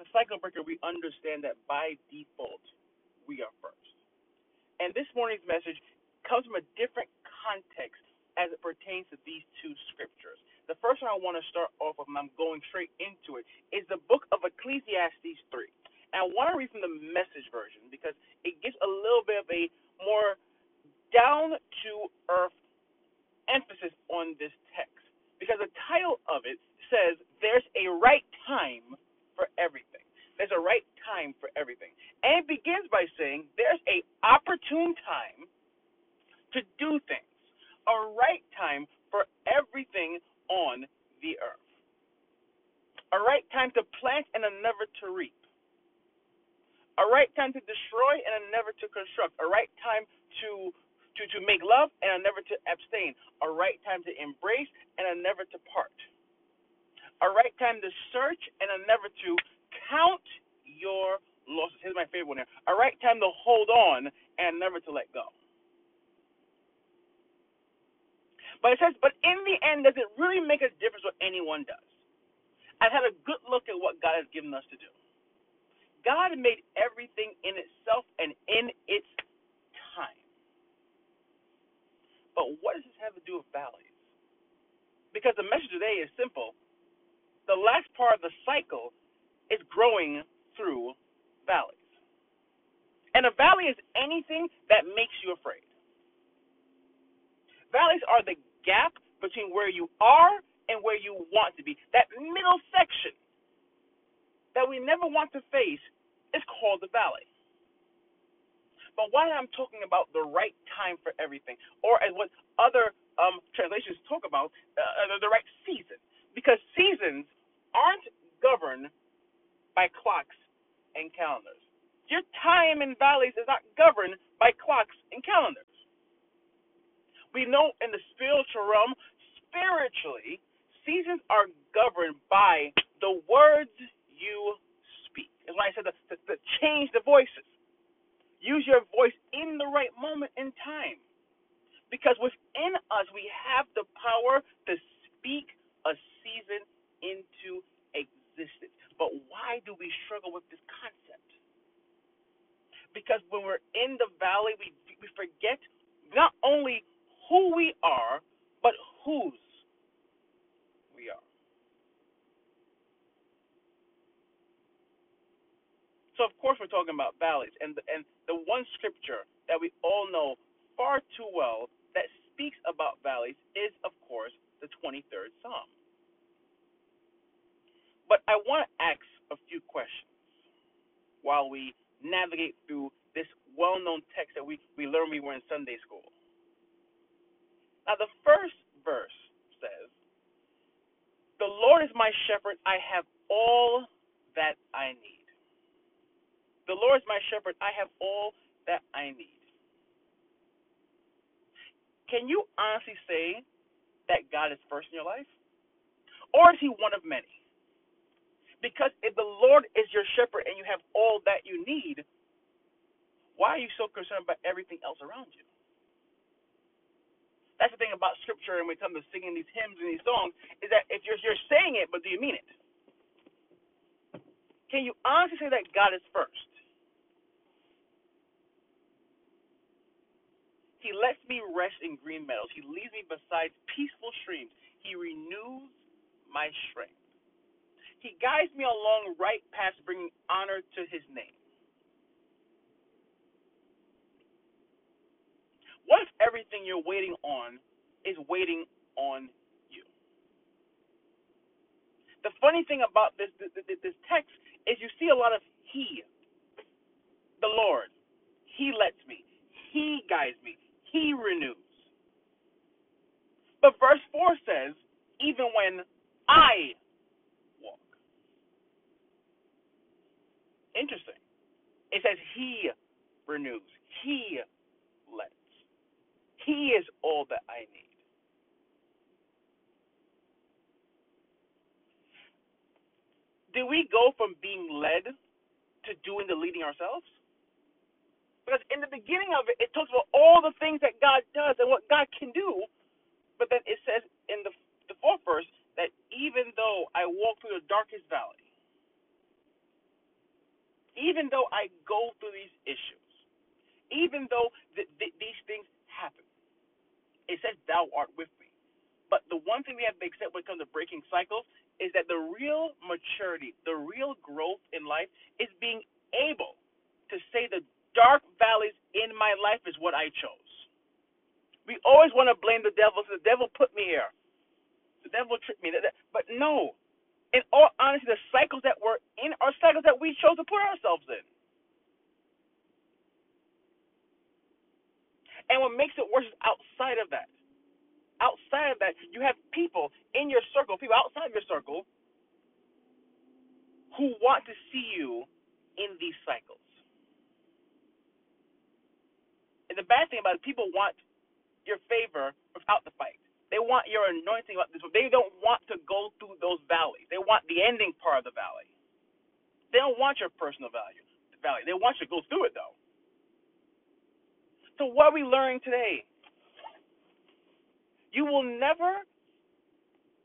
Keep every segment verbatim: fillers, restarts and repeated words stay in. the Cyclebreaker, we understand that by default, we are first. And this morning's message comes from a different context as it pertains to these two scriptures. The first one I want to start off with, and I'm going straight into it, is the book of Ecclesiastes three. And I want to read from the Message version because it gives a little bit of a more down-to-earth emphasis on this text. Because the title of it says, there's a right time for everything. There's a right time for everything. And it begins by saying, there's a opportune time to do things. A right time for everything on the earth. A right time to plant and another to reap. A right time to destroy and another to construct. A right time to To, to make love and a never to abstain, a right time to embrace and a never to part, a right time to search and a never to count your losses. Here's my favorite one here, a right time to hold on and never to let go. But it says, but in the end, does it really make a difference what anyone does? I've had a good look at what God has given us to do. God made everything in itself and in its time. But what does this have to do with valleys? Because the message today is simple. The last part of the cycle is growing through valleys. And a valley is anything that makes you afraid. Valleys are the gap between where you are and where you want to be. That middle section that we never want to face is called the valley. But why I'm talking about the right time for everything, or as what other um, translations talk about, uh, the right season. Because seasons aren't governed by clocks and calendars. Your time in valleys is not governed by clocks and calendars. We know in the spiritual realm, spiritually, seasons are governed by the words you speak. That's why I said to, to change the voices. Use your voice in the right moment in time, because within us we have the power to speak a season into existence. But why do we struggle with this concept? Because when we're in the valley, we we forget not only who we are, but whose we are. So, of course, we're talking about valleys, and the, and the one scripture that we all know far too well that speaks about valleys is, of course, the twenty-third Psalm. But I want to ask a few questions while we navigate through this well-known text that we, we learned when we were in Sunday school. Now, the first verse says, "The Lord is my shepherd, I have all that I need." The Lord is my shepherd. I have all that I need. Can you honestly say that God is first in your life? Or is he one of many? Because if the Lord is your shepherd and you have all that you need, why are you so concerned about everything else around you? That's the thing about Scripture, and when it comes to singing these hymns and these songs, is that if you're, you're saying it, but do you mean it? Can you honestly say that God is first? He lets me rest in green meadows. He leads me beside peaceful streams. He renews my strength. He guides me along right paths, bringing honor to his name. What if everything you're waiting on is waiting on you? The funny thing about this, this, this text is you see a lot of he, the Lord. He lets me. He guides me. He renews. But verse four says, even when I walk. Interesting. It says he renews. He lets. He is all that I need. Do we go from being led to doing the leading ourselves? Because in the beginning of it, it talks about all the things that God does and what God can do, but then it says in the, the fourth verse that even though I walk through the darkest valley, even though I go through these issues, even though th- th- these things happen, it says thou art with me. But the one thing we have to accept when it comes to breaking cycles is that the real maturity, the real growth in life is being able to say the dark valleys in my life is what I chose. We always want to blame the devil. So the devil put me here. The devil tricked me. But no, in all honesty, the cycles that we're in are cycles that we chose to put ourselves in. And what makes it worse is outside of that. Outside of that, you have people in your circle, people outside your circle, who want to see you in these cycles. And the bad thing about it, people want your favor without the fight. They want your anointing about this, but they don't want to go through those valleys. They want the ending part of the valley. They don't want your personal value, the valley. They want you to go through it, though. So what are we learning today? You will never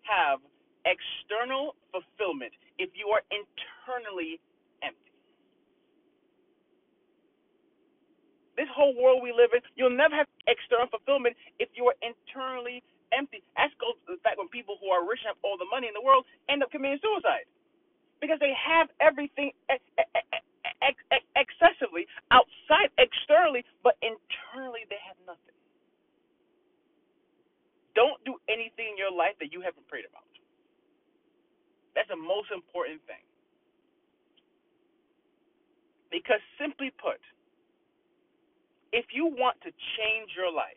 have external fulfillment if you are internally empty. This whole world we live in, you'll never have external fulfillment if you are internally empty. empty. That goes to the fact when people who are rich and have all the money in the world end up committing suicide because they have everything ex- ex- ex- excessively outside, externally, but internally they have nothing. Don't do anything in your life that you haven't prayed about. That's the most important thing. Because simply put, if you want to change your life,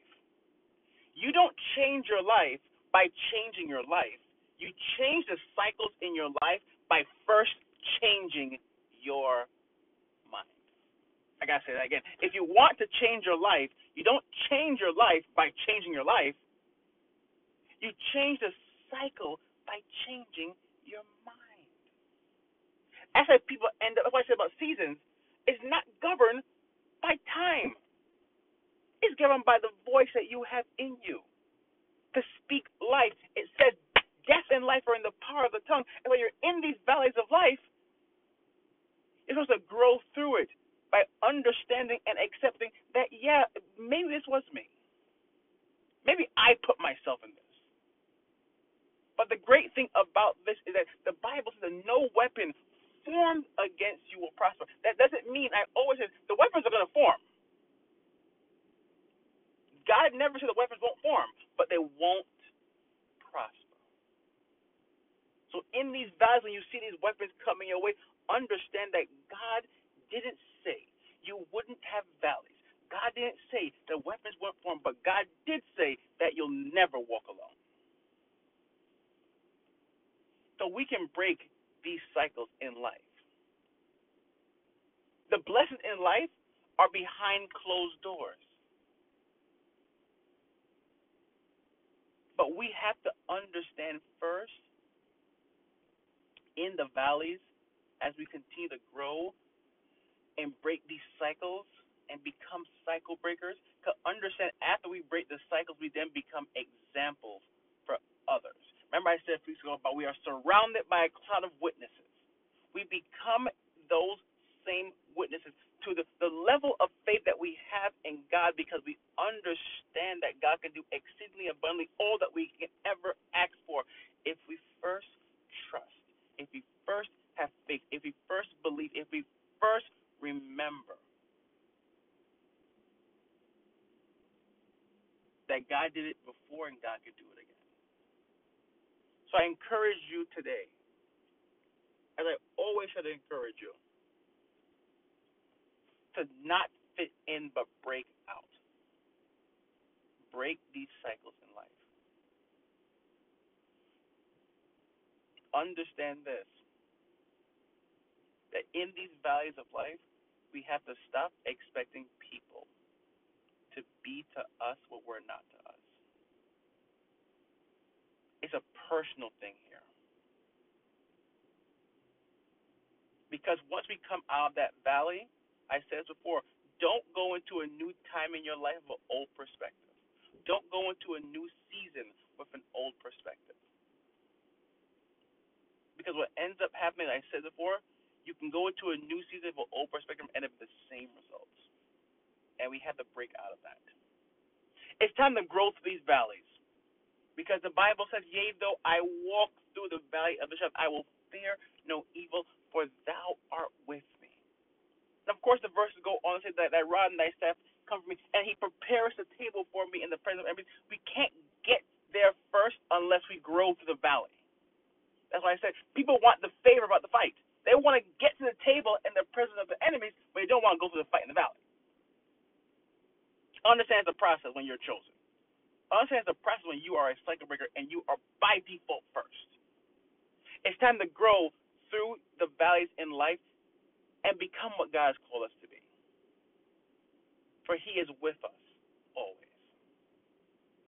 you don't change your life by changing your life. You change the cycles in your life by first changing your mind. I got to say that again. If you want to change your life, you don't change your life by changing your life. You change the cycle by changing your mind. That's how people end up, that's what I said about seasons. It's not governed by time. It's given by the voice that you have in you to speak life. It says death and life are in the power of the tongue. And when you're in these valleys of life, you're supposed to grow through it by understanding and accepting that, yeah, maybe this was me. Maybe I put myself in this. But the great thing about this is that the Bible says that no weapon formed against you will prosper. That doesn't mean, I always say, the weapons are going to form. God never said the weapons won't form, but they won't prosper. So in these valleys, when you see these weapons coming your way, understand that God didn't say you wouldn't have valleys. God didn't say the weapons won't form, but God did say that you'll never walk alone. So we can break these cycles in life. The blessings in life are behind closed doors. But we have to understand first, in the valleys, as we continue to grow and break these cycles and become cycle breakers, to understand after we break the cycles, we then become examples for others. Remember I said a few weeks ago about we are surrounded by a cloud of witnesses. We become those same witnesses to the, the level of faith that we have in God because we understand that God can do exceedingly abundantly all that we can ever ask for if we first trust, if we first have faith, if we first believe, if we first remember that God did it before and God could do it again. So I encourage you today, as I always try to encourage you, to not fit in but break out. Break these cycles in life. Understand this, that in these valleys of life, we have to stop expecting people to be to us what we're not to us. It's a personal thing here. Because once we come out of that valley, I said before, don't go into a new time in your life with an old perspective. Don't go into a new season with an old perspective. Because what ends up happening, I said before, you can go into a new season with old perspective and end up with the same results. And we have to break out of that. It's time to grow through these valleys. Because the Bible says, yea, though I walk through the valley of the shadow, I will fear no evil, for thou art with me. And of course, the verses go on to say that thy rod and thy staff come for me, and he prepares the table for me in the presence of everything. We can't get there first unless we grow through the valley. That's why I said people want the favor about the fight. They want to get to the table in the presence of the enemies, but they don't want to go through the fight in the valley. Understand the process when you're chosen. Understand the process when you are a cyclebreaker and you are by default first. It's time to grow through the valleys in life and become what God has called us to be. For he is with us.